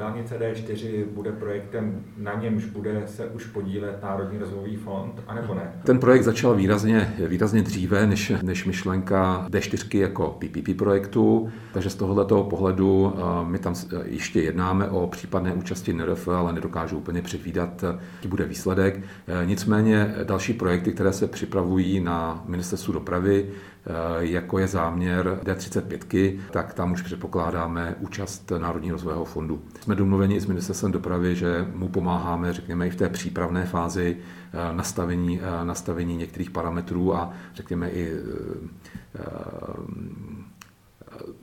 Dálnice D4 bude projektem, na němž bude se už podílet Národní rozvojový fond, anebo ne? Ten projekt začal výrazně dříve než myšlenka D4 jako PPP projektu, takže z tohoto pohledu my tam ještě jednáme o případné účasti NERV, ale nedokážu úplně předvídat, jaký bude výsledek. Nicméně další projekty, které se připravují na Ministerstvu dopravy, jako je záměr D35, tak tam už předpokládáme účast Národního rozvojového fondu. Jsme domluveni s Ministerstvem dopravy, že mu pomáháme, řekněme, i v té přípravné fázi nastavení některých parametrů a řekněme i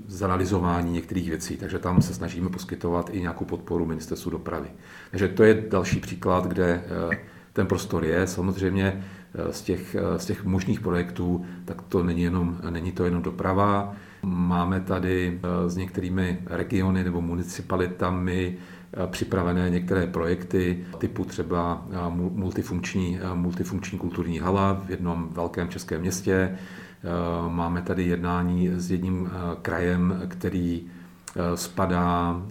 zanalyzování některých věcí, takže tam se snažíme poskytovat i nějakou podporu Ministerstvu dopravy. Takže to je další příklad, kde ten prostor je. Samozřejmě z těch možných projektů, tak to není to jenom doprava. Máme tady s některými regiony nebo municipalitami připravené některé projekty typu třeba multifunkční kulturní hala v jednom velkém českém městě. Máme tady jednání s jedním krajem, který spadá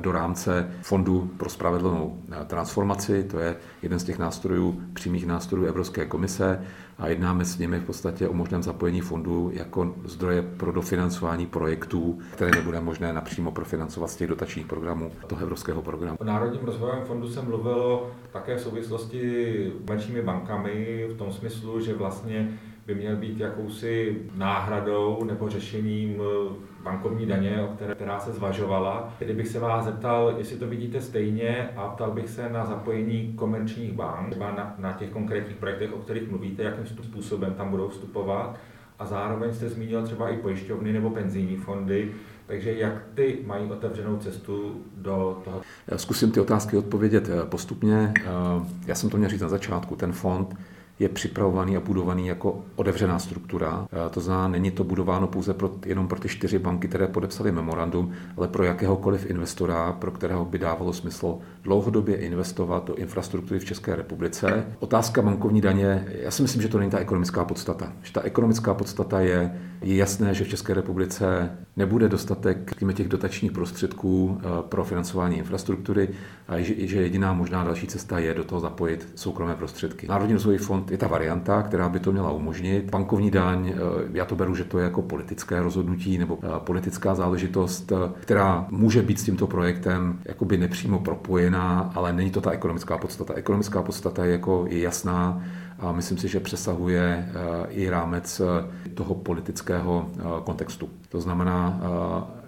do rámce Fondu pro spravedlnou transformaci, to je jeden z těch nástrojů, přímých nástrojů Evropské komise a jednáme s nimi v podstatě o možném zapojení fondu jako zdroje pro dofinancování projektů, které nebude možné napřímo profinancovat z těch dotačních programů, toho evropského programu. O Národním rozvojovém fondu se mluvilo také v souvislosti s menšími bankami v tom smyslu, že vlastně by měl být jakousi náhradou nebo řešením bankovní daně, která se zvažovala. Kdybych se vás zeptal, jestli to vidíte stejně a ptal bych se na zapojení komerčních bank, třeba na těch konkrétních projektech, o kterých mluvíte, jakým způsobem tam budou vstupovat. A zároveň jste zmínil třeba i pojišťovny nebo penzijní fondy, takže jak ty mají otevřenou cestu do toho? Já zkusím ty otázky odpovědět postupně. Já jsem to měl říct na začátku, ten fond je připravovaný a budovaný jako otevřená struktura. To znamená, není to budováno pouze jenom pro ty 4 banky, které podepsaly memorandum, ale pro jakéhokoliv investora, pro kterého by dávalo smysl dlouhodobě investovat do infrastruktury v České republice. Otázka bankovní daně, já si myslím, že to není ta ekonomická podstata. Že ta ekonomická podstata je jasné, že v České republice nebude dostatek těch dotačních prostředků pro financování infrastruktury a že jediná možná další cesta je do toho zapojit soukromé prostředky. Národní rozvojový fond je ta varianta, která by to měla umožnit. Bankovní daň, já to beru, že to je jako politické rozhodnutí nebo politická záležitost, která může být s tímto projektem jakoby nepřímo propojená, ale není to ta ekonomická podstata. Ekonomická podstata je jasná a myslím si, že přesahuje i rámec toho politického kontextu. To znamená,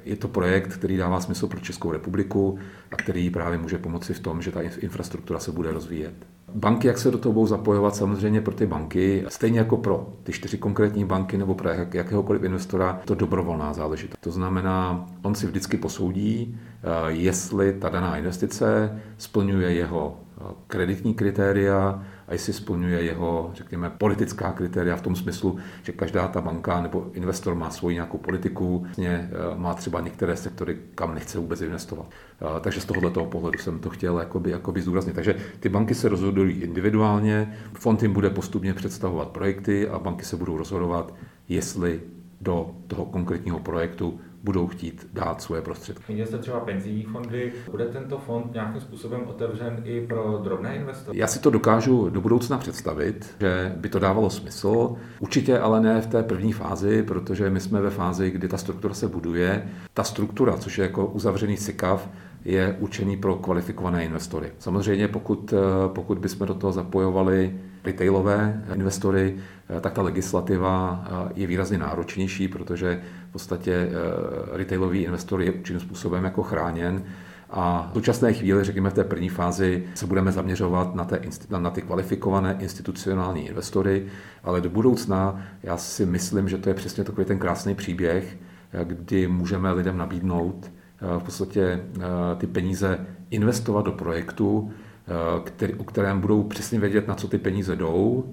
je to projekt, který dává smysl pro Českou republiku a který právě může pomoci v tom, že ta infrastruktura se bude rozvíjet. Banky, jak se do toho budou zapojovat, samozřejmě pro ty banky, stejně jako pro ty 4 konkrétní banky nebo pro jakéhokoliv investora, to dobrovolná záležitost. To znamená, on si vždycky posoudí, jestli ta daná investice splňuje jeho kreditní kritéria a jestli splňuje jeho, řekněme, politická kritéria v tom smyslu, že každá ta banka nebo investor má svoji nějakou politiku, má třeba některé sektory, kam nechce vůbec investovat. Takže z tohoto pohledu jsem to chtěl jakoby zdůraznit. Takže ty banky se rozhodují individuálně, fond jim bude postupně představovat projekty a banky se budou rozhodovat, jestli do toho konkrétního projektu budou chtít dát svoje prostředky. Měli jste třeba penzijní fondy, bude tento fond nějakým způsobem otevřen i pro drobné investory? Já si to dokážu do budoucna představit, že by to dávalo smysl, určitě ale ne v té první fázi, protože my jsme ve fázi, kdy ta struktura se buduje. Ta struktura, což je jako uzavřený SICAV, je určený pro kvalifikované investory. Samozřejmě pokud bychom do toho zapojovali retailové investory, tak ta legislativa je výrazně náročnější, protože v podstatě retailový investor je určitým způsobem jako chráněn. A v současné chvíli, řekněme v té první fázi, se budeme zaměřovat na ty kvalifikované institucionální investory, ale do budoucna já si myslím, že to je přesně takový ten krásný příběh, kdy můžeme lidem nabídnout v podstatě ty peníze investovat do projektu, o kterém budou přesně vědět, na co ty peníze jdou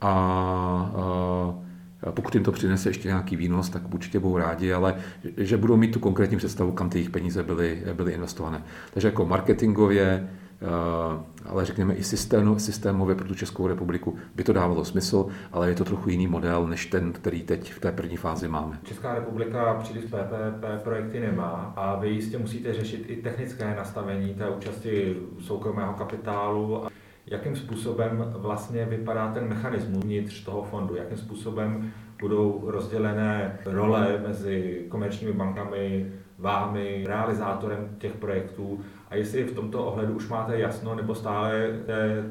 a pokud jim to přinese ještě nějaký výnos, tak určitě budou rádi, ale že budou mít tu konkrétní představu, kam ty jejich peníze byly investované. Takže jako marketingově ale řekněme i systémově pro tu Českou republiku by to dávalo smysl, ale je to trochu jiný model, než ten, který teď v té první fázi máme. Česká republika příliš PPP projekty nemá a vy jistě musíte řešit i technické nastavení té účasti soukromého kapitálu. Jakým způsobem vlastně vypadá ten mechanismus vnitř toho fondu? Jakým způsobem budou rozdělené role mezi komerčními bankami, vámi, realizátorem těch projektů? A jestli v tomto ohledu už máte jasno, nebo stále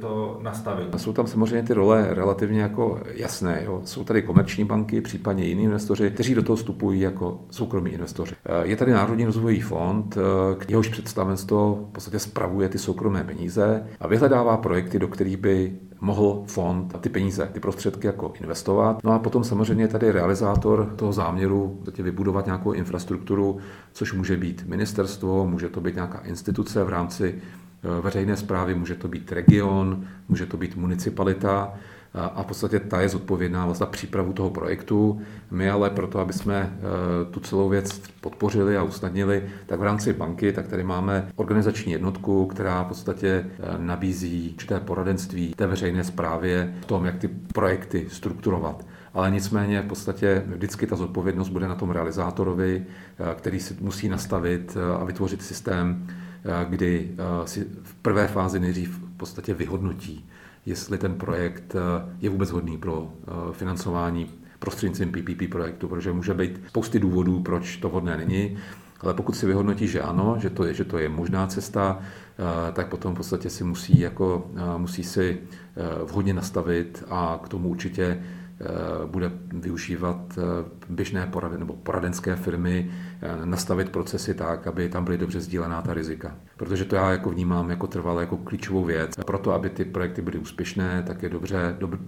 to nastavení? Jsou tam samozřejmě ty role relativně jako jasné. Jo. Jsou tady komerční banky, případně jiní investoři, kteří do toho vstupují jako soukromí investoři. Je tady Národní rozvojový fond, jehož představenstvo v podstatě spravuje ty soukromé peníze a vyhledává projekty, do kterých by mohl fond ty peníze, ty prostředky jako investovat. No a potom samozřejmě tady realizátor toho záměru vybudovat nějakou infrastrukturu, což může být ministerstvo, může to být nějaká instituce v rámci veřejné správy, může to být region, může to být municipalita a v podstatě ta je zodpovědná za přípravu toho projektu. My ale proto, aby jsme tu celou věc podpořili a usnadnili, tak v rámci banky, tak tady máme organizační jednotku, která v podstatě nabízí určité poradenství té veřejné správě v tom, jak ty projekty strukturovat. Ale nicméně v podstatě vždycky ta zodpovědnost bude na tom realizátorovi, který si musí nastavit a vytvořit systém, kdy si v prvé fázi nejdřív v podstatě vyhodnotí, jestli ten projekt je vůbec hodný pro financování prostřednictvím PPP projektu, protože může být spousty důvodů, proč to hodné není, ale pokud si vyhodnotí, že ano, že to je možná cesta, tak potom v podstatě si musí si vhodně nastavit a k tomu určitě bude využívat běžné poradenské firmy, nastavit procesy tak, aby tam byly dobře sdílená ta rizika. Protože to já jako vnímám jako trvalé, jako klíčovou věc. Proto, aby ty projekty byly úspěšné, tak je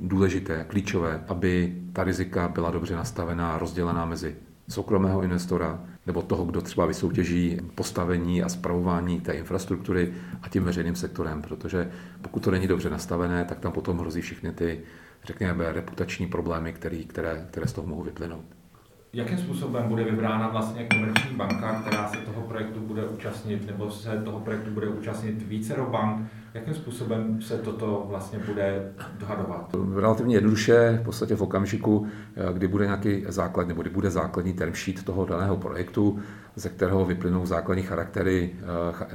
důležité, klíčové, aby ta rizika byla dobře nastavená, rozdělená mezi soukromého investora nebo toho, kdo třeba vysoutěží postavení a spravování té infrastruktury a tím veřejným sektorem, protože pokud to není dobře nastavené, tak tam potom hrozí všechny ty, řekněme, reputační problémy, které z toho mohou vyplynout. Jakým způsobem bude vybrána vlastně komerční banka, která se toho projektu bude účastnit, nebo se toho projektu bude účastnit vícero bank? Jakým způsobem se toto vlastně bude dohadovat? Relativně jednoduše, v podstatě v okamžiku, kdy bude nějaký základ, nebo kdy bude základní term sheet toho daného projektu, ze kterého vyplynou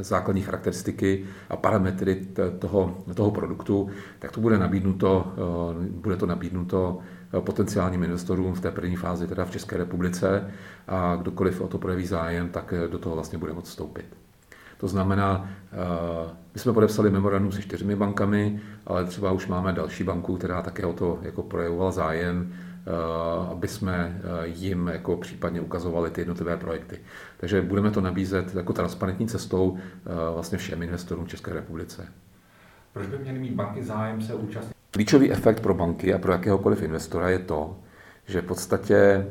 základní charakteristiky a parametry toho produktu, tak to bude nabídnuto potenciálním investorům v té první fázi, teda v České republice, a kdokoliv o to projeví zájem, tak do toho vlastně bude moct vstoupit. To znamená, my jsme podepsali memorandum se 4 bankami, ale třeba už máme další banku, která také o to jako projevovala zájem, aby jsme jim jako případně ukazovali ty jednotlivé projekty. Takže budeme to nabízet jako transparentní cestou vlastně všem investorům v České republice. Proč by měly mít banky zájem se účastnit? Klíčový efekt pro banky a pro jakéhokoliv investora je to, že v podstatě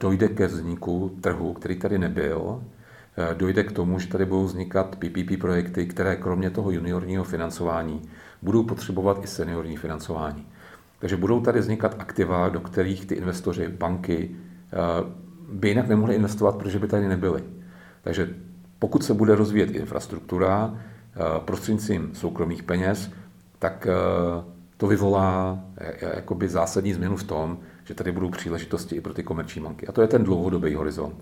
dojde ke vzniku trhu, který tady nebyl, dojde k tomu, že tady budou vznikat PPP projekty, které kromě toho juniorního financování budou potřebovat i seniorní financování. Takže budou tady vznikat aktiva, do kterých ty investoři, banky by jinak nemohli investovat, protože by tady nebyly. Takže pokud se bude rozvíjet infrastruktura prostřednictvím soukromých peněz, tak to vyvolá jakoby zásadní změnu v tom, že tady budou příležitosti i pro ty komerční banky. A to je ten dlouhodobý horizont.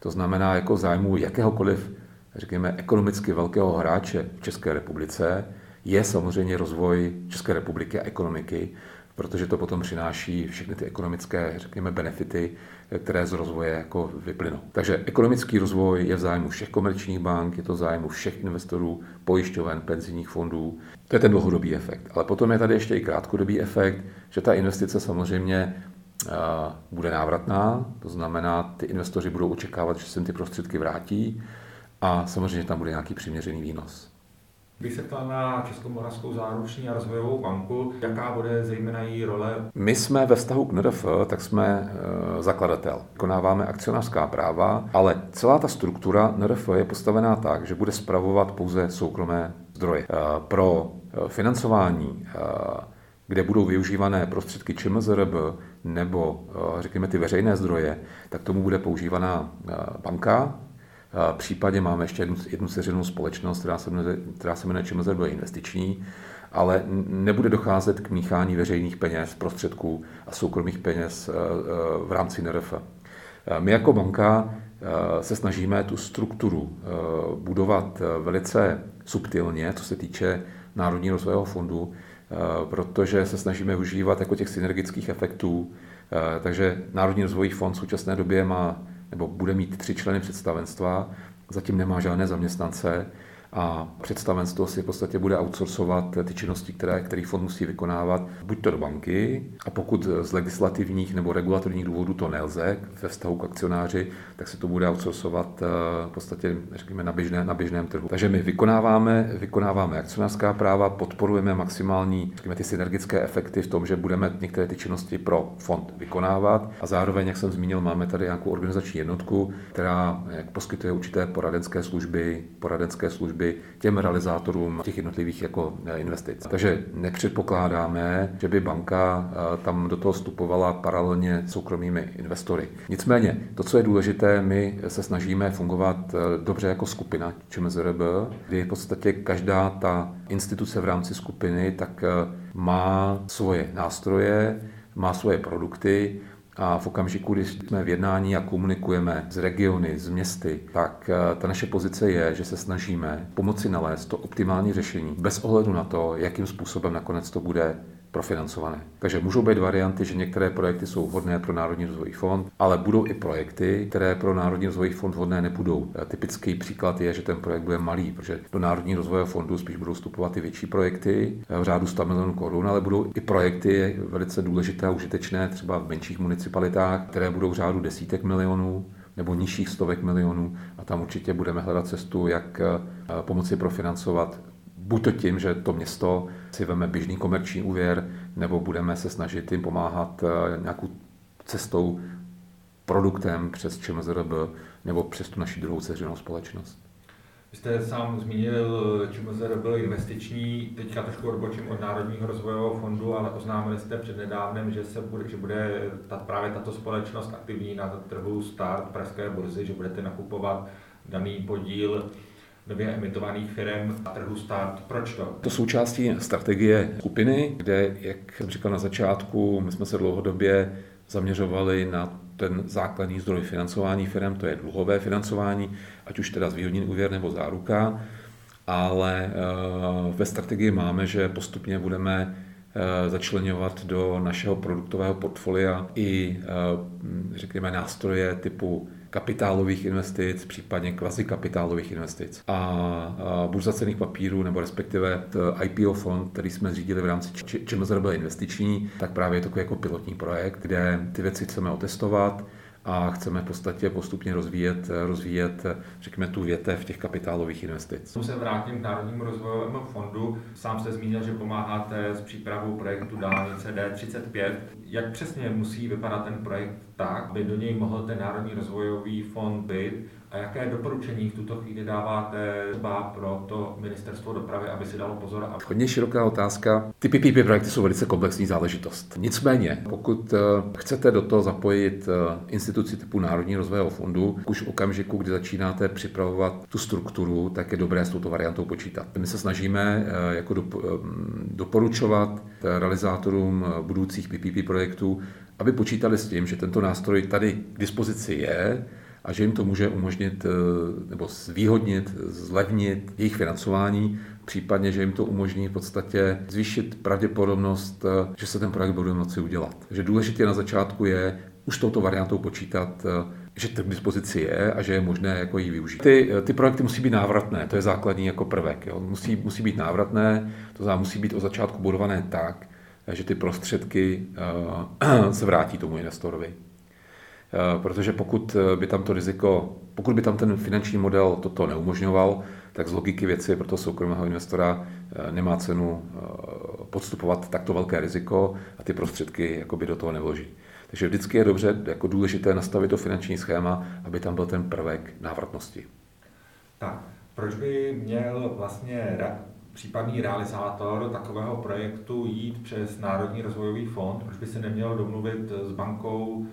To znamená jako zájmu jakéhokoliv, řekněme, ekonomicky velkého hráče v České republice je samozřejmě rozvoj České republiky a ekonomiky, protože to potom přináší všechny ty ekonomické, řekněme, benefity, které z rozvoje jako vyplynou. Takže ekonomický rozvoj je v zájmu všech komerčních bank, je to v zájmu všech investorů, pojišťoven, penzijních fondů. To je ten dlouhodobý efekt. Ale potom je tady ještě i krátkodobý efekt, že ta investice samozřejmě bude návratná, to znamená, ty investoři budou očekávat, že se ty prostředky vrátí a samozřejmě tam bude nějaký přiměřený výnos. Když se ptá na Českomoravskou záruční a rozvojovou banku, jaká bude zejména její role? My jsme ve vztahu k NERV, tak jsme zakladatel. Konáváme akcionářská práva, ale celá ta struktura NERV je postavená tak, že bude spravovat pouze soukromé zdroje. Pro financování, kde budou využívané prostředky ČMZRB nebo, řekněme, ty veřejné zdroje, tak tomu bude používaná banka, případě máme ještě jednu seřenou společnost, která se jmenuje ČMZ investiční, ale nebude docházet k míchání veřejných peněz, prostředků a soukromých peněz v rámci NERV. My jako banka se snažíme tu strukturu budovat velice subtilně, co se týče Národního rozvojového fondu, protože se snažíme užívat jako těch synergických efektů. Takže Národní rozvojový fond v současné době má nebo bude mít 3 členy představenstva, zatím nemá žádné zaměstnance a představenstvo si v podstatě bude outsourcovat ty činnosti, které fond musí vykonávat, buď to do banky, a pokud z legislativních nebo regulatorních důvodů to nelze ve vztahu k akcionáři, tak se to bude outsourcovat v podstatě, řekněme, na běžném trhu. Takže my vykonáváme akcionářská práva, podporujeme maximální, řekněme, ty synergické efekty v tom, že budeme některé ty činnosti pro fond vykonávat a zároveň, jak jsem zmínil, máme tady nějakou organizační jednotku, která poskytuje určité poradenské služby těm realizátorům těch jednotlivých jako investic. Takže nepředpokládáme, že by banka tam do toho vstupovala paralelně soukromými investory. Nicméně, to, co je důležité, my se snažíme fungovat dobře jako skupina ČMZRB, kdy v podstatě každá ta instituce v rámci skupiny tak má svoje nástroje, má svoje produkty, a v okamžiku, když jsme v jednání a komunikujeme z regiony, z městy, tak ta naše pozice je, že se snažíme pomoci nalézt to optimální řešení bez ohledu na to, jakým způsobem nakonec to bude profinancované. Takže můžou být varianty, že některé projekty jsou vhodné pro Národní rozvojový fond, ale budou i projekty, které pro Národní rozvojový fond vhodné nebudou. Typický příklad je, že ten projekt bude malý, protože do Národního rozvojového fondu spíš budou vstupovat i větší projekty v řádu 100 milionů korun, ale budou i projekty velice důležité a užitečné třeba v menších municipalitách, které budou v řádu desítek milionů nebo nižších stovek milionů a tam určitě budeme hledat cestu, jak pomoci profinancovat. Buď to tím, že to město si veme běžný komerční úvěr, nebo budeme se snažit jim pomáhat nějakou cestou, produktem přes ČMZRB, nebo přes tu naši druhou dceřinou společnost. Vy jste sám zmínil ČMZRB investiční, teďka trošku odbočím od Národního rozvojového fondu, ale oznámili jste přednedávnem, že bude právě tato společnost aktivní na trhu start pražské burzy, že budete nakupovat daný podíl nově emitovaných firem na trhu start. Proč to? To součástí strategie skupiny, kde, jak jsem říkal na začátku, my jsme se dlouhodobě zaměřovali na ten základní zdroj financování firem, to je dluhové financování, ať už teda zvýhodněný úvěr nebo záruka, ale ve strategii máme, že postupně budeme začleňovat do našeho produktového portfolia i, řekněme, nástroje typu kapitálových investic, případně kvazikapitálových investic. A burza cenných papírů, nebo respektive IPO fond, který jsme zřídili v rámci ČMZRB investiční, tak právě je takový jako pilotní projekt, kde ty věci chceme otestovat a chceme v podstatě postupně rozvíjet, řekněme, tu větev těch kapitálových investic. Se vrátím k Národnímu rozvojovému fondu. Sám jste zmínil, že pomáháte s přípravou projektu dálnice D35. Jak přesně musí vypadat ten projekt tak, aby do něj mohl ten Národní rozvojový fond být? A jaké doporučení v tuto chvíli dáváte třeba pro to Ministerstvo dopravy, aby si dalo pozor? Hodně široká otázka. Ty PPP projekty jsou velice komplexní záležitost. Nicméně, pokud chcete do toho zapojit instituci typu Národní rozvojového fondu, už v okamžiku, kdy začínáte připravovat tu strukturu, tak je dobré s touto variantou počítat. My se snažíme jako doporučovat realizátorům budoucích PPP projektů, aby počítali s tím, že tento nástroj tady k dispozici je, a že jim to může umožnit nebo zvýhodnit, zlevnit jejich financování, případně, že jim to umožní v podstatě zvýšit pravděpodobnost, že se ten projekt bude moci udělat. Takže důležité na začátku je už touto variantou počítat, že to k dispozici je a že je možné jako ji využít. Ty projekty musí být návratné, to je základní jako prvek. Jo. Musí být návratné, to znamená musí být od začátku budované tak, že ty prostředky se vrátí tomu investorovi. Protože pokud by tam ten finanční model toto neumožňoval, tak z logiky věci pro toho soukromého investora nemá cenu podstupovat takto velké riziko a ty prostředky jakoby do toho nevloží. Takže vždycky je dobře, jako důležité nastavit to finanční schéma, aby tam byl ten prvek návratnosti. Tak, proč by měl vlastně případný realizátor takového projektu jít přes Národní rozvojový fond? Proč by se neměl domluvit s bankou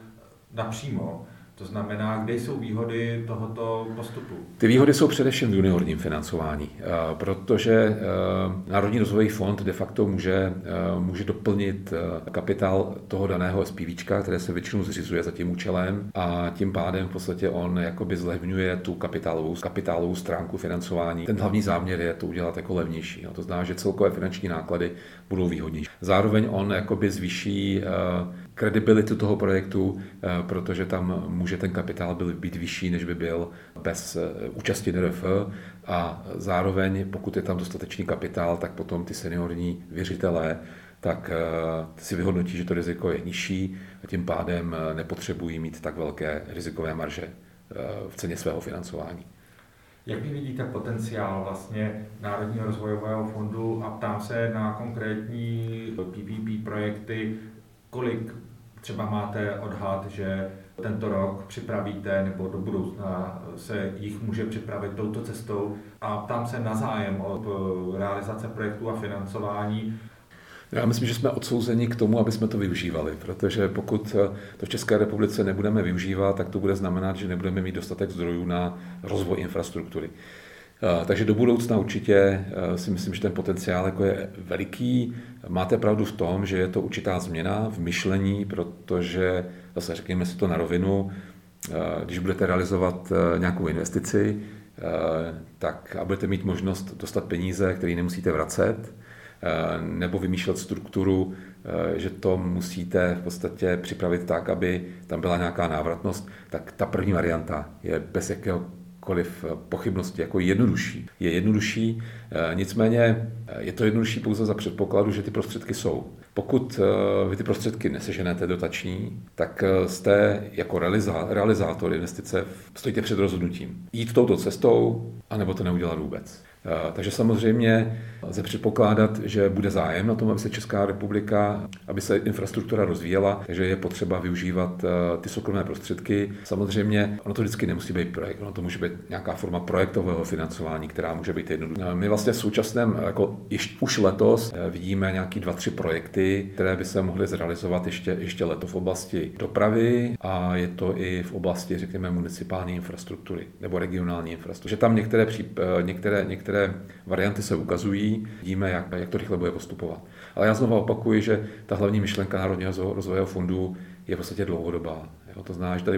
napřímo? To znamená, kde jsou výhody tohoto postupu? Ty výhody jsou především v juniorním financování, protože Národní rozvojový fond de facto může doplnit kapitál toho daného SPVčka, které se většinou zřizuje za tím účelem, a tím pádem v podstatě on jakoby zlevňuje tu kapitálovou stránku financování. Ten hlavní záměr je to udělat jako levnější. To znamená, že celkové finanční náklady budou výhodnější. Zároveň on jakoby zvýší kredibilitu toho projektu, protože tam může ten kapitál být vyšší, než by byl bez účasti NERV, a zároveň, pokud je tam dostatečný kapitál, tak potom ty seniorní věřitelé tak si vyhodnotí, že to riziko je nižší, a tím pádem nepotřebují mít tak velké rizikové marže v ceně svého financování. Jak vy vidíte potenciál vlastně Národního rozvojového fondu, a ptám se na konkrétní PPP projekty, kolik třeba máte odhad, že tento rok připravíte, nebo do budoucna se jich může připravit touto cestou, a ptám se na zájem od realizace projektů a financování? Já myslím, že jsme odsouzeni k tomu, aby jsme to využívali, protože pokud to v České republice nebudeme využívat, tak to bude znamenat, že nebudeme mít dostatek zdrojů na rozvoj infrastruktury. Takže do budoucna určitě si myslím, že ten potenciál jako je veliký. Máte pravdu v tom, že je to určitá změna v myšlení, protože, zase řekněme si to na rovinu, když budete realizovat nějakou investici, tak a budete mít možnost dostat peníze, které nemusíte vracet, nebo vymýšlet strukturu, že to musíte v podstatě připravit tak, aby tam byla nějaká návratnost, tak ta první varianta je bez jakéhokoliv pochybnosti jako jednodušší. Je jednodušší, nicméně je to jednodušší pouze za předpokladu, že ty prostředky jsou. Pokud vy ty prostředky neseženete dotační, tak jste jako realizátor investice stojíte před rozhodnutím. Jít touto cestou, anebo to neudělat vůbec. Takže samozřejmě lze předpokládat, že bude zájem na tom, aby se Česká republika, aby se infrastruktura rozvíjela, takže je potřeba využívat ty soukromé prostředky. Samozřejmě ono to vždycky nemusí být projekt, ono to může být nějaká forma projektového financování, která může být jednoduchá. My vlastně v současném, jako už letos, vidíme nějaký 2-3 projekty, které by se mohly zrealizovat ještě letos v oblasti dopravy, a je to i v oblasti, řekněme, municipální infrastruktury nebo regionální infrastruktury. Že tam některé varianty se ukazují, vidíme, jak to rychle bude postupovat. Ale já znovu opakuji, že ta hlavní myšlenka Národního rozvojového fondu je v podstatě dlouhodobá. To znamená, že tady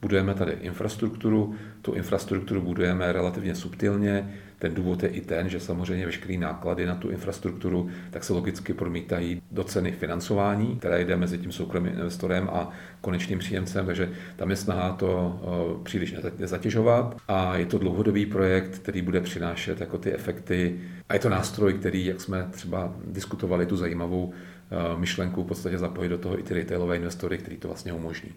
budujeme tady infrastrukturu, tu infrastrukturu budujeme relativně subtilně. Ten důvod je i ten, že samozřejmě veškeré náklady na tu infrastrukturu tak se logicky promítají do ceny financování, která jde mezi tím soukromým investorem a konečným příjemcem, takže tam je snaha to příliš nezatěžovat, a je to dlouhodobý projekt, který bude přinášet jako ty efekty, a je to nástroj, který, jak jsme třeba diskutovali, tu zajímavou myšlenku v podstatě zapojit do toho i ty retailové investory, který to vlastně umožní.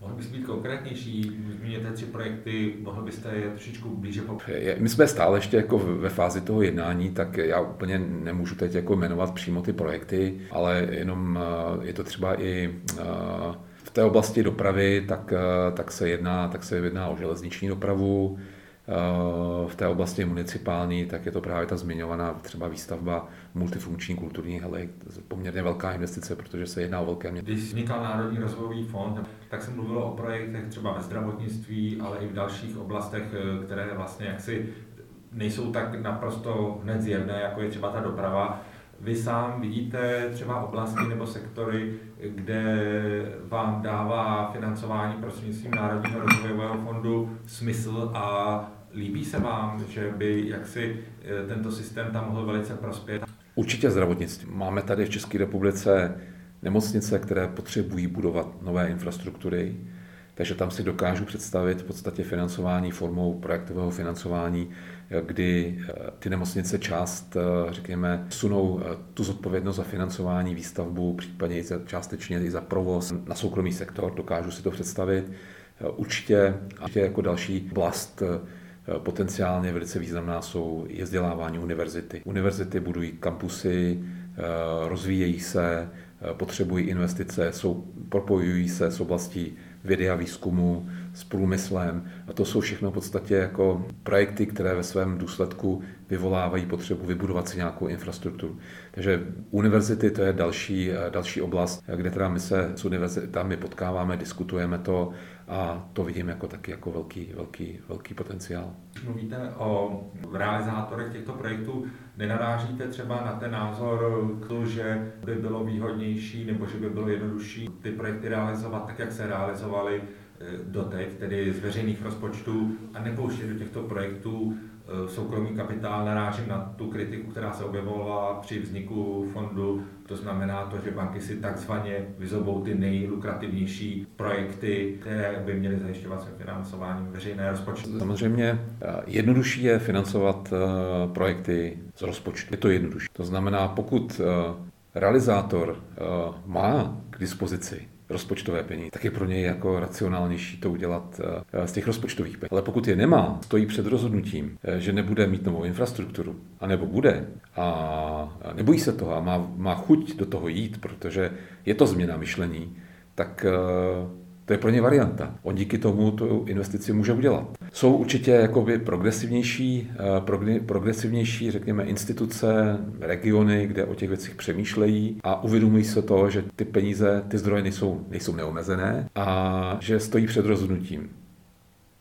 Mohl byste být konkrétnější, zmíněte 3 projekty, mohl byste je trošičku blíže popsat? My jsme stále ještě jako ve fázi toho jednání, tak já úplně nemůžu teď jako jmenovat přímo ty projekty, ale jenom je to třeba i v té oblasti dopravy, tak se jedná o železniční dopravu, v té oblasti municipální, tak je to právě ta zmiňovaná třeba výstavba multifunkční kulturní haly, poměrně velká investice, protože se jedná o velké město. Když vznikal Národní rozvojový fond, tak se mluvilo o projektech třeba ve zdravotnictví, ale i v dalších oblastech, které vlastně jaksi nejsou tak naprosto hned zjevné, jako je třeba ta doprava. Vy sám vidíte třeba oblasti nebo sektory, kde vám dává financování prostřednictvím Národního rozvojového fondu smysl a líbí se vám, že by jaksi tento systém tam mohl velice prospět? Určitě zdravotnictví. Máme tady v České republice nemocnice, které potřebují budovat nové infrastruktury, takže tam si dokážu představit v podstatě financování formou projektového financování, kdy ty nemocnice část, řekněme, sunou tu zodpovědnost za financování, výstavbu, případně i částečně i za provoz na soukromý sektor, dokážu si to představit. Určitě jako další oblast potenciálně velice významná je vzdělávání univerzity. Univerzity budují kampusy, rozvíjejí se, potřebují investice, propojují se s oblastí vědy a výzkumu, s průmyslem. A to jsou všechno v podstatě jako projekty, které ve svém důsledku vyvolávají potřebu vybudovat si nějakou infrastrukturu. Takže univerzity, to je další oblast, kde teda my se s univerzitami potkáváme, diskutujeme to a to vidím jako taky jako velký potenciál. Mluvíte o realizátorech těchto projektů. Nenarážíte třeba na ten názor, že by bylo výhodnější nebo že by bylo jednodušší ty projekty realizovat tak, jak se realizovaly doteď, tedy z veřejných rozpočtů, a nepouštět do těchto projektů soukromý kapitál? Narážím na tu kritiku, která se objevovala při vzniku fondu. To znamená to, že banky si takzvaně vyzobou ty nejlukrativnější projekty, které by měly zajišťovat svým financováním veřejné rozpočty. Samozřejmě jednodušší je financovat projekty z rozpočtu. Je to jednodušší. To znamená, pokud realizátor má k dispozici rozpočtové peníze, tak je pro něj jako racionálnější to udělat z těch rozpočtových peněz. Ale pokud je nemá, stojí před rozhodnutím, že nebude mít novou infrastrukturu, anebo bude a nebojí se toho a má chuť do toho jít, protože je to změna myšlení, tak to je pro ně varianta. On díky tomu tu investici může udělat. Jsou určitě jakoby progresivnější, řekněme, instituce, regiony, kde o těch věcech přemýšlejí a uvědomují se to, že ty peníze, ty zdroje nejsou neomezené a že stojí před rozhodnutím.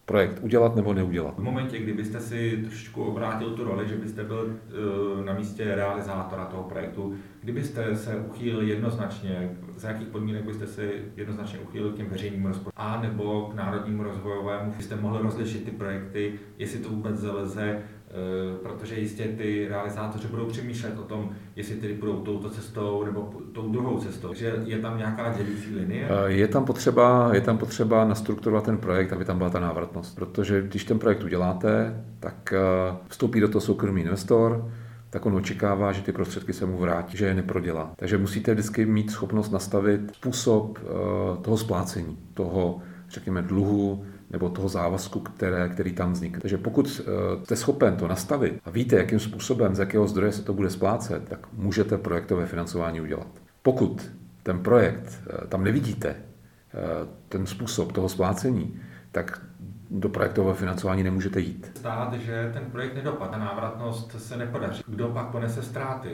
Projekt udělat nebo neudělat. V momentě, kdybyste si trošičku obrátil tu roli, že byste byl na místě realizátora toho projektu, kdybyste se uchýlil jednoznačně, za jakých podmínek byste se jednoznačně uchýlil k těm veřejným rozpočtům a nebo k národnímu rozvojovému, byste mohli rozlišit ty projekty, jestli to vůbec zaleze, protože jistě ty realizátoři budou přemýšlet o tom, jestli tedy budou touto cestou nebo tou druhou cestou. Takže je tam nějaká dělící linie? Je tam potřeba nastrukturovat ten projekt, aby tam byla ta návratnost. Protože když ten projekt uděláte, tak vstoupí do toho soukromý investor, tak on očekává, že ty prostředky se mu vrátí, že je neprodělá. Takže musíte vždycky mít schopnost nastavit způsob toho splácení, toho, řekněme, dluhu, nebo toho závazku, který tam vznikne. Takže pokud jste schopen to nastavit a víte, jakým způsobem, z jakého zdroje se to bude splácet, tak můžete projektové financování udělat. Pokud ten projekt, tam nevidíte ten způsob toho splácení, tak do projektového financování nemůžete jít. Stát, že ten projekt nedopadne, návratnost se nepodaří. Kdo pak ponese ztráty?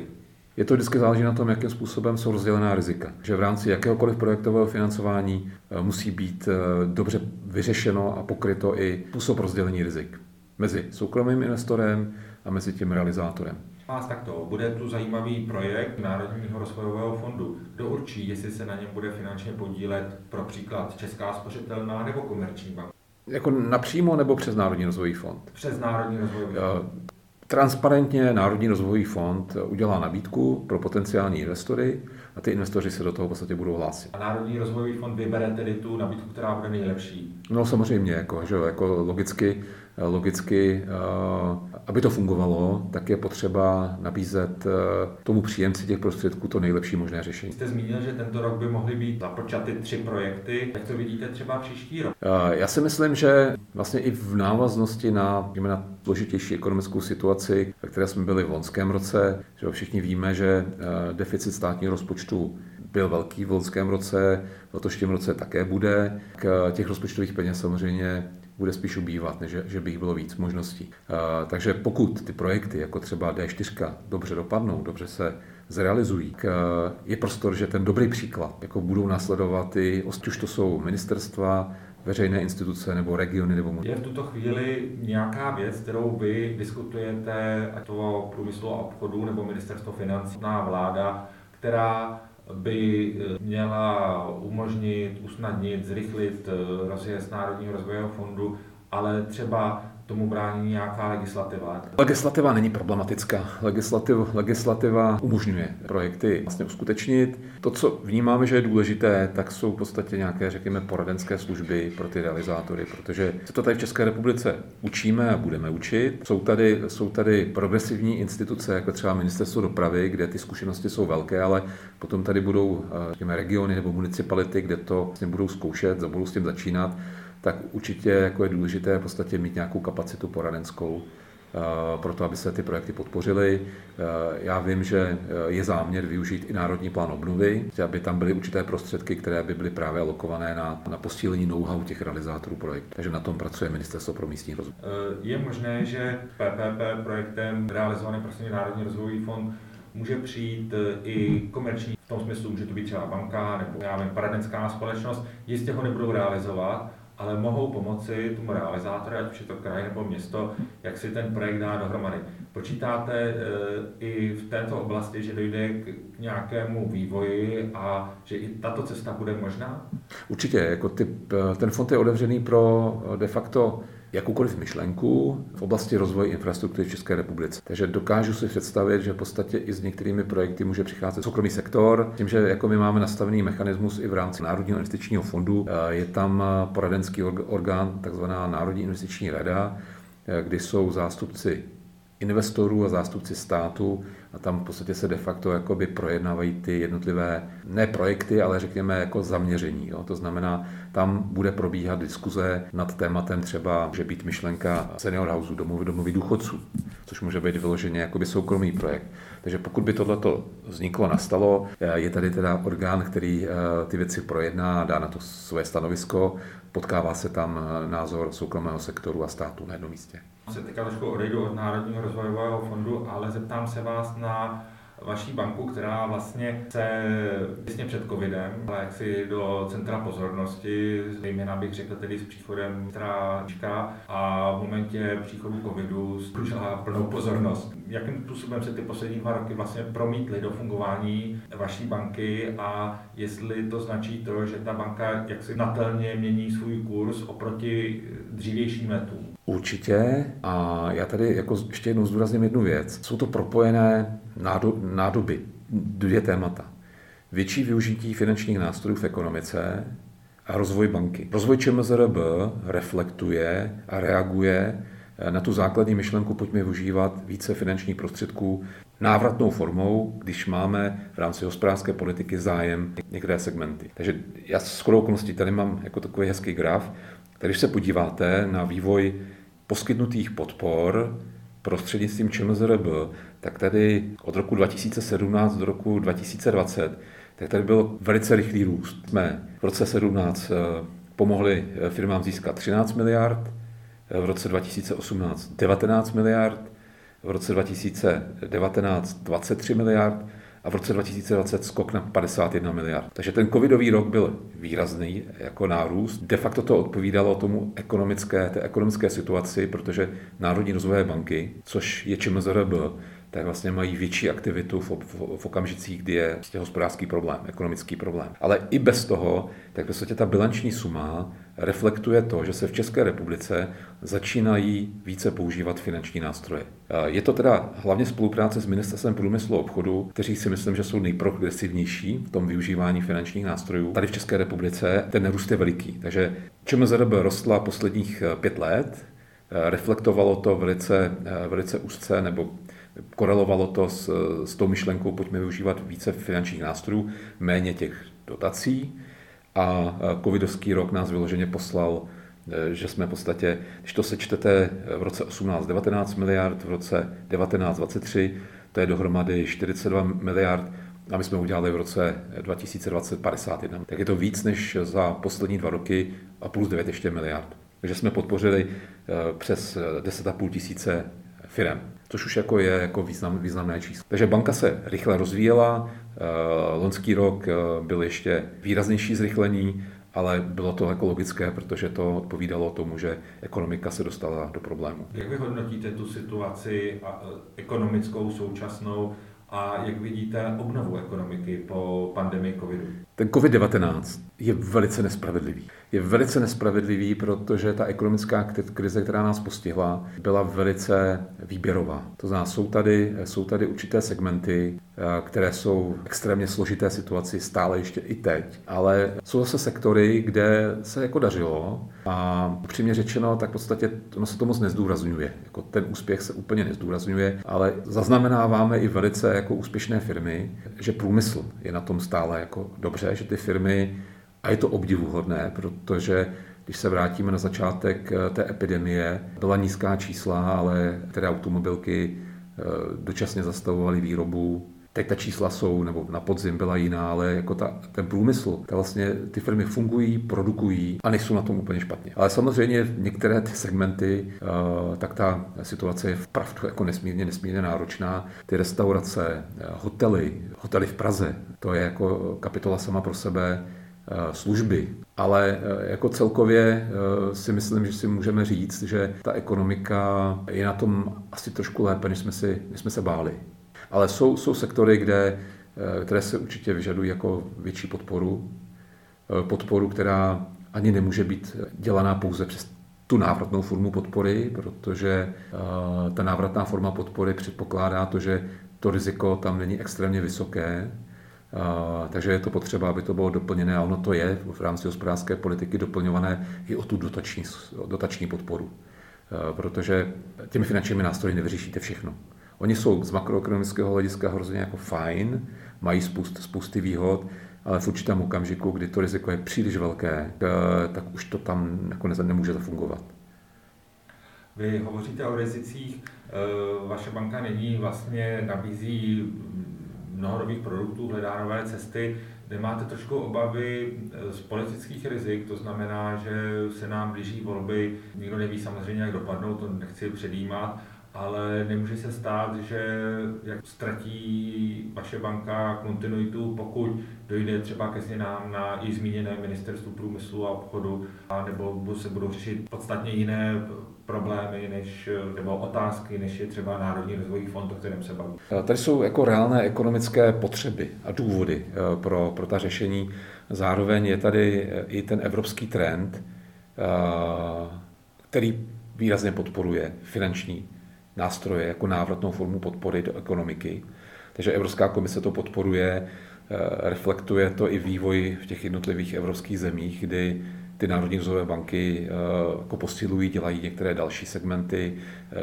Je to vždycky záleží na tom, jakým způsobem jsou rozdělená rizika. Že v rámci jakéhokoliv projektového financování musí být dobře vyřešeno a pokryto i způsob rozdělení rizik mezi soukromým investorem a mezi tím realizátorem. Vás takto, bude tu zajímavý projekt Národního rozvojového fondu. Kdo určí, jestli se na něm bude finančně podílet pro příklad Česká spořitelná nebo Komerční banka? Jako napřímo nebo přes Národní rozvojový fond? Přes Národní rozvojový fond. Transparentně Národní rozvojový fond udělá nabídku pro potenciální investory a ty investoři se do toho v podstatě budou hlásit. A Národní rozvojový fond vybere tedy tu nabídku, která bude nejlepší? No samozřejmě, logicky, aby to fungovalo, tak je potřeba nabízet tomu příjemci těch prostředků to nejlepší možné řešení. Jste zmínil, že tento rok by mohly být započaty 3 projekty, jak to vidíte třeba příští rok? Já si myslím, že vlastně i v návaznosti na složitější ekonomickou situaci, ve které jsme byli v loňském roce, že všichni víme, že deficit státního rozpočtu byl velký v loňském roce, v letošním roce také bude, k těch rozpočtových peněz samozřejmě bude spíš ubývat, než že by jich bylo víc možností. Takže pokud ty projekty, jako třeba D4, dobře dopadnou, dobře se zrealizují, je prostor, že ten dobrý příklad, jako budou následovat i, už to jsou ministerstva, veřejné instituce nebo regiony nebo je v tuto chvíli nějaká věc, kterou vy diskutujete, ať to průmyslu a obchodu nebo ministerstvo financí, vláda, která by měla umožnit, usnadnit, zrychlit rozjezd Národního rozvojového fondu, ale třeba tomu brání nějaká legislativa? Legislativa není problematická. Legislativa umožňuje projekty vlastně uskutečnit. To, co vnímáme, že je důležité, tak jsou v podstatě nějaké, řekněme, poradenské služby pro ty realizátory, protože se to tady v České republice učíme a budeme učit. Jsou tady progresivní instituce, jako třeba Ministerstvo dopravy, kde ty zkušenosti jsou velké, ale potom tady budou, řekněme, regiony nebo municipality, kde to vlastně budou zkoušet, budou s tím začínat. Tak určitě jako je důležité v podstatě mít nějakou kapacitu poradenskou pro to, aby se ty projekty podpořily. Já vím, že je záměr využít i Národní plán obnovy, aby tam byly určité prostředky, které by byly právě alokované na posílení know-how těch realizátorů projektů. Takže na tom pracuje Ministerstvo pro místní rozvoj. Je možné, že PPP projektem realizovaný prostřednictvím Národní rozvojový fond může přijít i komerční, v tom smyslu může to být třeba banka nebo poradenská společnost, jistě ho nebudou realizovat, ale mohou pomoci tomu realizátoru, ať už je to kraj nebo město, jak si ten projekt dá dohromady. Počítáte i v této oblasti, že dojde k nějakému vývoji a že i tato cesta bude možná? Určitě, jako ten fond je otevřený pro de facto jakoukoliv myšlenku v oblasti rozvoje infrastruktury v České republice. Takže dokážu si představit, že v podstatě i s některými projekty může přicházet soukromý sektor. Tím, že jako my máme nastavený mechanismus i v rámci Národního investičního fondu, je tam poradenský orgán, takzvaná Národní investiční rada, kdy jsou zástupci investorů a zástupci státu a tam v podstatě se de facto jakoby projednávají ty jednotlivé, ne projekty, ale řekněme jako zaměření. Jo. To znamená, tam bude probíhat diskuze nad tématem třeba, může být myšlenka senior houseu, domovy důchodců, což může být vyloženě jakoby soukromý projekt. Takže pokud by tohleto vzniklo, nastalo, je tady teda orgán, který ty věci projedná, dá na to svoje stanovisko, potkává se tam názor soukromého sektoru a státu na jednom místě. Se teďka trošku odejdu od Národního rozvojového fondu, ale zeptám se vás na vaší banku, která vlastně se těsně před covidem, ale jaksi do centra pozornosti, zejména bych řekl tedy s příchodem tráčka a v momentě příchodu covidu zkrušila plnou pozornost. Jakým způsobem se ty poslední 2 roky vlastně promítly do fungování vaší banky a jestli to značí to, že ta banka jaksi natelně mění svůj kurz oproti dřívějším letům? Určitě. A já tady jako ještě jednou zdůrazním jednu věc. Jsou to propojené nádoby, 2 témata. Větší využití finančních nástrojů v ekonomice a rozvoj banky. Rozvoj ČMZRB reflektuje a reaguje na tu základní myšlenku, pojďme využívat více finančních prostředků návratnou formou, když máme v rámci hospodářské politiky zájem některé segmenty. Takže já shodou okolností tady mám jako takový hezký graf, který když se podíváte na vývoj poskytnutých podpor prostřednictvím ČMZRB, tak tady od roku 2017 do roku 2020, tak tady byl velice rychlý růst. Jsme v roce 2017 pomohli firmám získat 13 miliard, v roce 2018 19 miliard, v roce 2019 23 miliard a v roce 2020 skok na 51 miliard. Takže ten covidový rok byl výrazný jako nárůst. De facto to odpovídalo tomu té ekonomické situaci, protože Národní rozvojové banky, což je ČMZRB, tak vlastně mají větší aktivitu v okamžicích, kdy je vlastně hospodářský problém, ekonomický problém. Ale i bez toho, tak vlastně ta bilanční suma reflektuje to, že se v České republice začínají více používat finanční nástroje. Je to teda hlavně spolupráce s Ministerstvem průmyslu a obchodu, kteří si myslím, že jsou nejprogresivnější v tom využívání finančních nástrojů. Tady v České republice ten růst je veliký, takže ČMZRB rostla posledních 5 let, reflektovalo to velice úzce nebo korelovalo to s tou myšlenkou, pojďme využívat více finančních nástrojů, méně těch dotací. A covidovský rok nás vyloženě poslal, že jsme v podstatě, když to sečtete v roce 18 19 miliard, v roce 19 23, to je dohromady 42 miliard a my jsme udělali v roce 2020 51. Tak je to víc než za poslední 2 roky a plus 9 ještě miliard. Takže jsme podpořili přes 10,5 tisíce firem, což už jako je jako významné číslo. Takže banka se rychle rozvíjela, loňský rok byl ještě výraznější zrychlení, ale bylo to jako logické, protože to odpovídalo tomu, že ekonomika se dostala do problému. Jak vy hodnotíte tu situaci ekonomickou současnou a jak vidíte obnovu ekonomiky po pandemii covidu? Ten COVID-19 je velice nespravedlivý. Je velice nespravedlivý, protože ta ekonomická krize, která nás postihla, byla velice výběrová. To znamená, jsou tady určité segmenty, které jsou v extrémně složité situaci stále ještě i teď, ale jsou zase sektory, kde se jako dařilo a upřímně řečeno, tak v podstatě ono se to moc nezdůrazňuje. Jako ten úspěch se úplně nezdůrazňuje, ale zaznamenáváme i velice jako úspěšné firmy, že průmysl je na tom stále jako dobře, že ty firmy, a je to obdivuhodné, protože Když se vrátíme na začátek té epidemie, byla nízká čísla, ale teda automobilky dočasně zastavovaly výrobu. Teď ta čísla jsou, nebo na podzim byla jiná, ale jako ten průmysl, vlastně ty firmy fungují, produkují a nejsou na tom úplně špatně. Ale samozřejmě některé ty segmenty, tak ta situace je vpravdu jako nesmírně náročná. Ty restaurace, hotely v Praze, to je jako kapitola sama pro sebe, služby. Ale jako celkově si myslím, že si můžeme říct, že ta ekonomika je na tom asi trošku lépe, než jsme se báli. Ale jsou sektory, které se určitě vyžadují jako větší podporu, která ani nemůže být dělaná pouze přes tu návratnou formu podpory, protože ta návratná forma podpory předpokládá to, že to riziko tam není extrémně vysoké, takže je to potřeba, aby to bylo doplněné, a ono to je v rámci hospodářské politiky doplňované i o tu dotační podporu, protože těmi finančními nástroji nevyřešíte všechno. Oni jsou z makroekonomického hlediska hrozně jako fajn, mají spousty výhod, ale v určitém okamžiku, kdy to riziko je příliš velké, tak už to tam nakonec nemůže zafungovat. Vy hovoříte o rizicích, vaše banka nyní vlastně nabízí mnoho nových produktů, hledá nové cesty. Nemáte trošku obavy z politických rizik, to znamená, že se nám blíží volby, nikdo neví samozřejmě, jak dopadnou, to nechci předjímat, ale nemůže se stát, že ztratí vaše banka kontinuitu, pokud dojde třeba ke změnám na i zmíněné Ministerstvu průmyslu a obchodu, nebo se budou řešit podstatně jiné problémy nebo otázky, než je třeba Národní rozvojový fond, o kterém se baví. Tady jsou jako reálné ekonomické potřeby a důvody pro ta řešení. Zároveň je tady i ten evropský trend, který výrazně podporuje finanční nástroje jako návratnou formu podpory do ekonomiky. Takže Evropská komise to podporuje, reflektuje to i vývoj v těch jednotlivých evropských zemích, kdy ty národní rozvojové banky jako posilují, dělají některé další segmenty,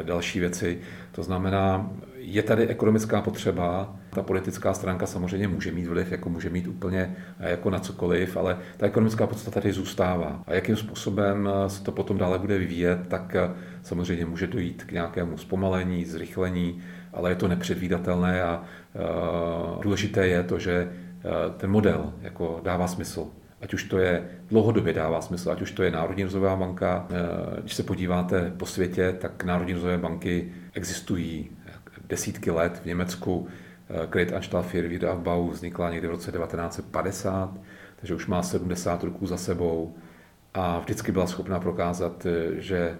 další věci. To znamená, je tady ekonomická potřeba, ta politická stránka samozřejmě může mít vliv, jako může mít úplně jako na cokoliv, ale ta ekonomická podstata tady zůstává. A jakým způsobem se to potom dále bude vyvíjet, tak samozřejmě může dojít k nějakému zpomalení, zrychlení, ale je to nepředvídatelné a důležité je to, že ten model jako dává smysl. Ať už to je dlouhodobě dává smysl, ať už to je Národní rozvojová banka. Když se podíváte po světě, tak Národní rozvojové banky existují desítky let. V Německu Creditanstalt für Wiederaufbau vznikla někdy v roce 1950, takže už má 70 roků za sebou a vždycky byla schopná prokázat, že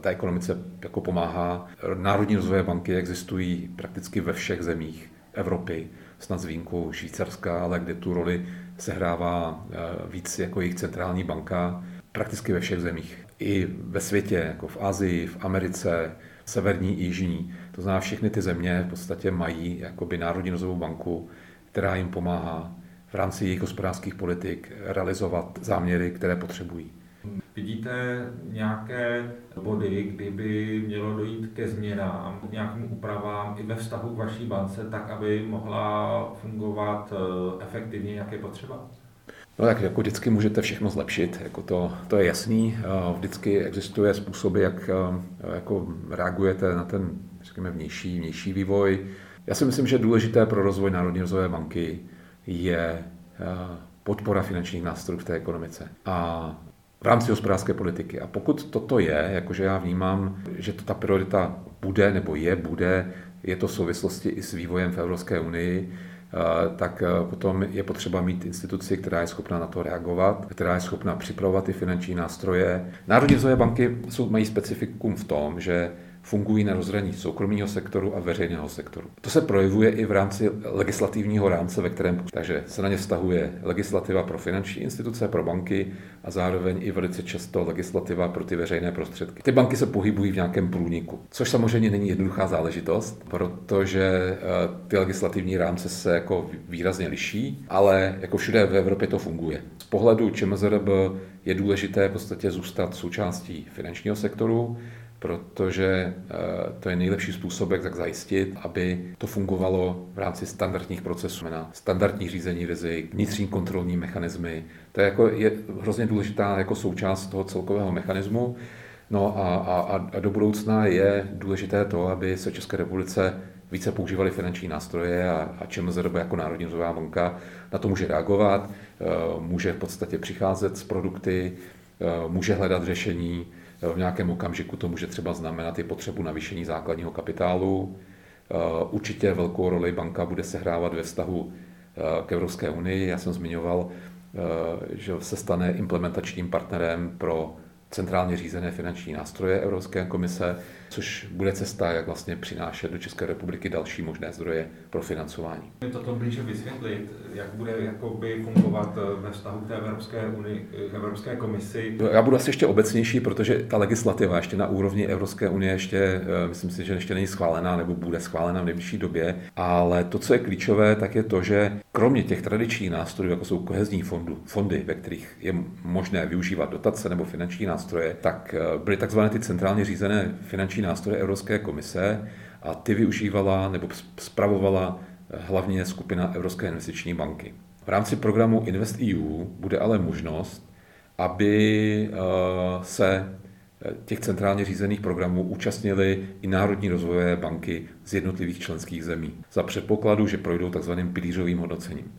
ta ekonomice jako pomáhá. Národní rozvojové banky existují prakticky ve všech zemích Evropy, snad s výjimkou Švýcarska, ale kde tu roli sehrává víc jako jejich centrální banka, prakticky ve všech zemích. I ve světě, jako v Asii, v Americe, severní i jižní. To znamená, všechny ty země v podstatě mají jakoby Národní rozvojovou banku, která jim pomáhá v rámci jejich hospodářských politik realizovat záměry, které potřebují. Vidíte nějaké body, kdyby mělo dojít ke změnám, nějakým úpravám i ve vztahu k vaší bance, tak aby mohla fungovat efektivně, jak je potřeba? No tak jako vždycky můžete všechno zlepšit, jako to je jasný. Vždycky existuje způsoby, jak jako reagujete na ten, řekněme, vnější vývoj. Já si myslím, že důležité pro rozvoj Národní rozvojové banky je podpora finančních nástrojů v té ekonomice. A v rámci hospodářské politiky. A pokud toto je, jakože já vnímám, že to ta priorita bude, nebo je to v souvislosti i s vývojem v Evropské unii, tak potom je potřeba mít instituci, která je schopna na to reagovat, která je schopna připravovat ty finanční nástroje. Národní rozvojové banky mají specifikum v tom, že fungují na rozhraní soukromého sektoru a veřejného sektoru. To se projevuje i v rámci legislativního rámce, ve kterém takže se na ně vztahuje legislativa pro finanční instituce, pro banky a zároveň i velice často legislativa pro ty veřejné prostředky. Ty banky se pohybují v nějakém průniku, což samozřejmě není jednoduchá záležitost, protože ty legislativní rámce se jako výrazně liší, ale jako všude v Evropě to funguje. Z pohledu ČMZRB je důležité v podstatě zůstat součástí finančního sektoru, protože to je nejlepší způsob, jak zajistit, aby to fungovalo v rámci standardních procesů, na standardní řízení rizik, vnitřní kontrolní mechanismy. To je, je hrozně důležitá součást toho celkového mechanismu. No a do budoucna je důležité to, aby se České republice více používaly finanční nástroje a ČNB jako Národní rozvojová banka na to může reagovat, může v podstatě přicházet s produkty, může hledat řešení. V nějakém okamžiku to může třeba znamenat i potřebu navýšení základního kapitálu. Určitě velkou roli banka bude sehrávat ve vztahu k Evropské unii. Já jsem zmiňoval, že se stane implementačním partnerem pro centrálně řízené finanční nástroje Evropské komise, což bude cesta, jak vlastně přinášet do České republiky další možné zdroje pro financování. Toto blíže vysvětlit, jak bude fungovat ve vztahu k té Evropské unii, Evropské komisi. Já budu asi ještě obecnější, protože ta legislativa ještě na úrovni Evropské unie ještě, myslím si, že ještě není schválená nebo bude schválena v nejbližší době, ale to, co je klíčové, tak je to, že kromě těch tradičních nástrojů, jako jsou kohezní fondy, ve kterých je možné využívat dotace nebo finanční nástroje, tak byly takzvané ty centrálně řízené finanční nástroje Evropské komise a ty využívala nebo spravovala hlavně skupina Evropské investiční banky. V rámci programu InvestEU bude ale možnost, aby se těch centrálně řízených programů účastnily i národní rozvojové banky z jednotlivých členských zemí za předpokladu, že projdou takzvaným pilířovým hodnocením.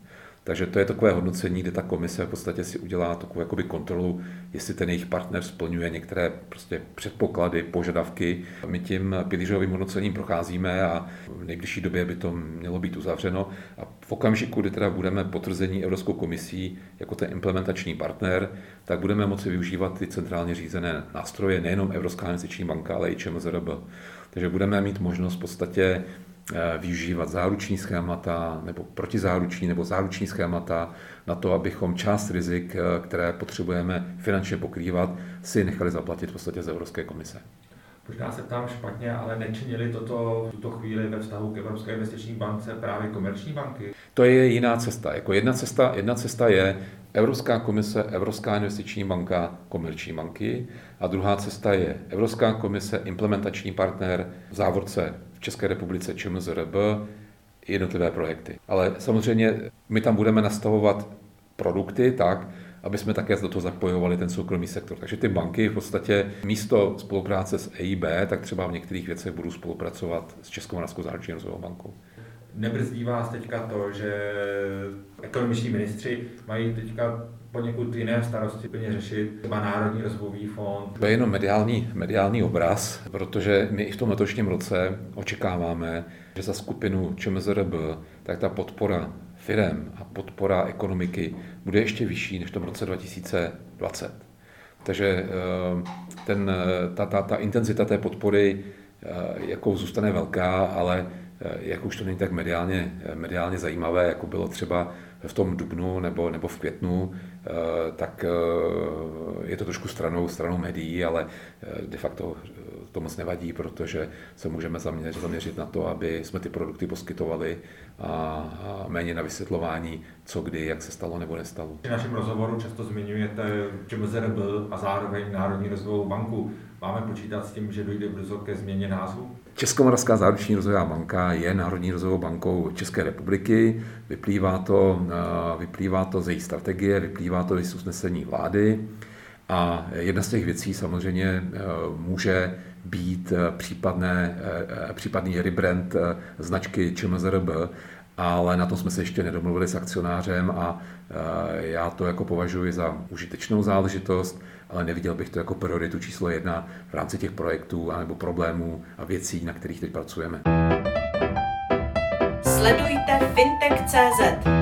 Takže to je takové hodnocení, kde ta komise v podstatě si udělá takovou jakoby kontrolu, jestli ten jejich partner splňuje některé prostě předpoklady, požadavky. My tím pilířovým hodnocením procházíme a v nejbližší době by to mělo být uzavřeno. A v okamžiku, kdy teda budeme potvrzení Evropskou komisí jako ten implementační partner, tak budeme moci využívat ty centrálně řízené nástroje, nejenom Evropská investiční banka, ale i ČMZRB. Takže budeme mít možnost v podstatě využívat záruční schémata nebo protizáruční nebo záruční schémata na to, abychom část rizik, které potřebujeme finančně pokrývat, si nechali zaplatit v podstatě z Evropské komise. Možná se ptám špatně, ale nečinili toto v tuto chvíli ve vztahu k Evropské investiční bance právě komerční banky? To je jiná cesta. Jedna cesta je Evropská komise, Evropská investiční banka, komerční banky a druhá cesta je Evropská komise, implementační partner, v závorce v České republice ČMZRB, jednotlivé projekty. Ale samozřejmě my tam budeme nastavovat produkty tak, aby jsme také do toho zapojovali ten soukromý sektor. Takže ty banky v podstatě místo spolupráce s EIB, tak třeba v některých věcech budou spolupracovat s Českomoravskou záruční a rozvojovou bankou. Nebrzdí vás teďka to, že ekonomičtí ministři mají teďka poněkud jiné starosti plně řešit, třeba Národní rozvojový fond? To je jenom mediální obraz, protože my i v tom letošním roce očekáváme, že za skupinu ČMZRB tak ta podpora firem a podpora ekonomiky bude ještě vyšší než v tom roce 2020. Takže ta intenzita té podpory jako zůstane velká, ale jak už to není tak mediálně zajímavé, jako bylo třeba v tom dubnu nebo v květnu, tak je to trošku stranou médií, ale de facto to moc nevadí, protože se můžeme zaměřit na to, aby jsme ty produkty poskytovali a méně na vysvětlování, co kdy, jak se stalo nebo nestalo. V našem rozhovoru často zmiňujete ČMZRB a zároveň Národní rozvojovou banku. Máme počítat s tím, že dojde brzo ke změně názvu? Českomoravská záruční rozvojová banka je Národní rozvojovou bankou České republiky. Vyplývá to z její strategie, vyplývá to z usnesení vlády. A jedna z těch věcí samozřejmě může být případný rebrand značky ČMZRB, ale na tom jsme se ještě nedomluvili s akcionářem a já to jako považuji za užitečnou záležitost, ale neviděl bych to jako prioritu číslo 1 v rámci těch projektů anebo problémů a věcí, na kterých teď pracujeme. Sledujte fintech.cz.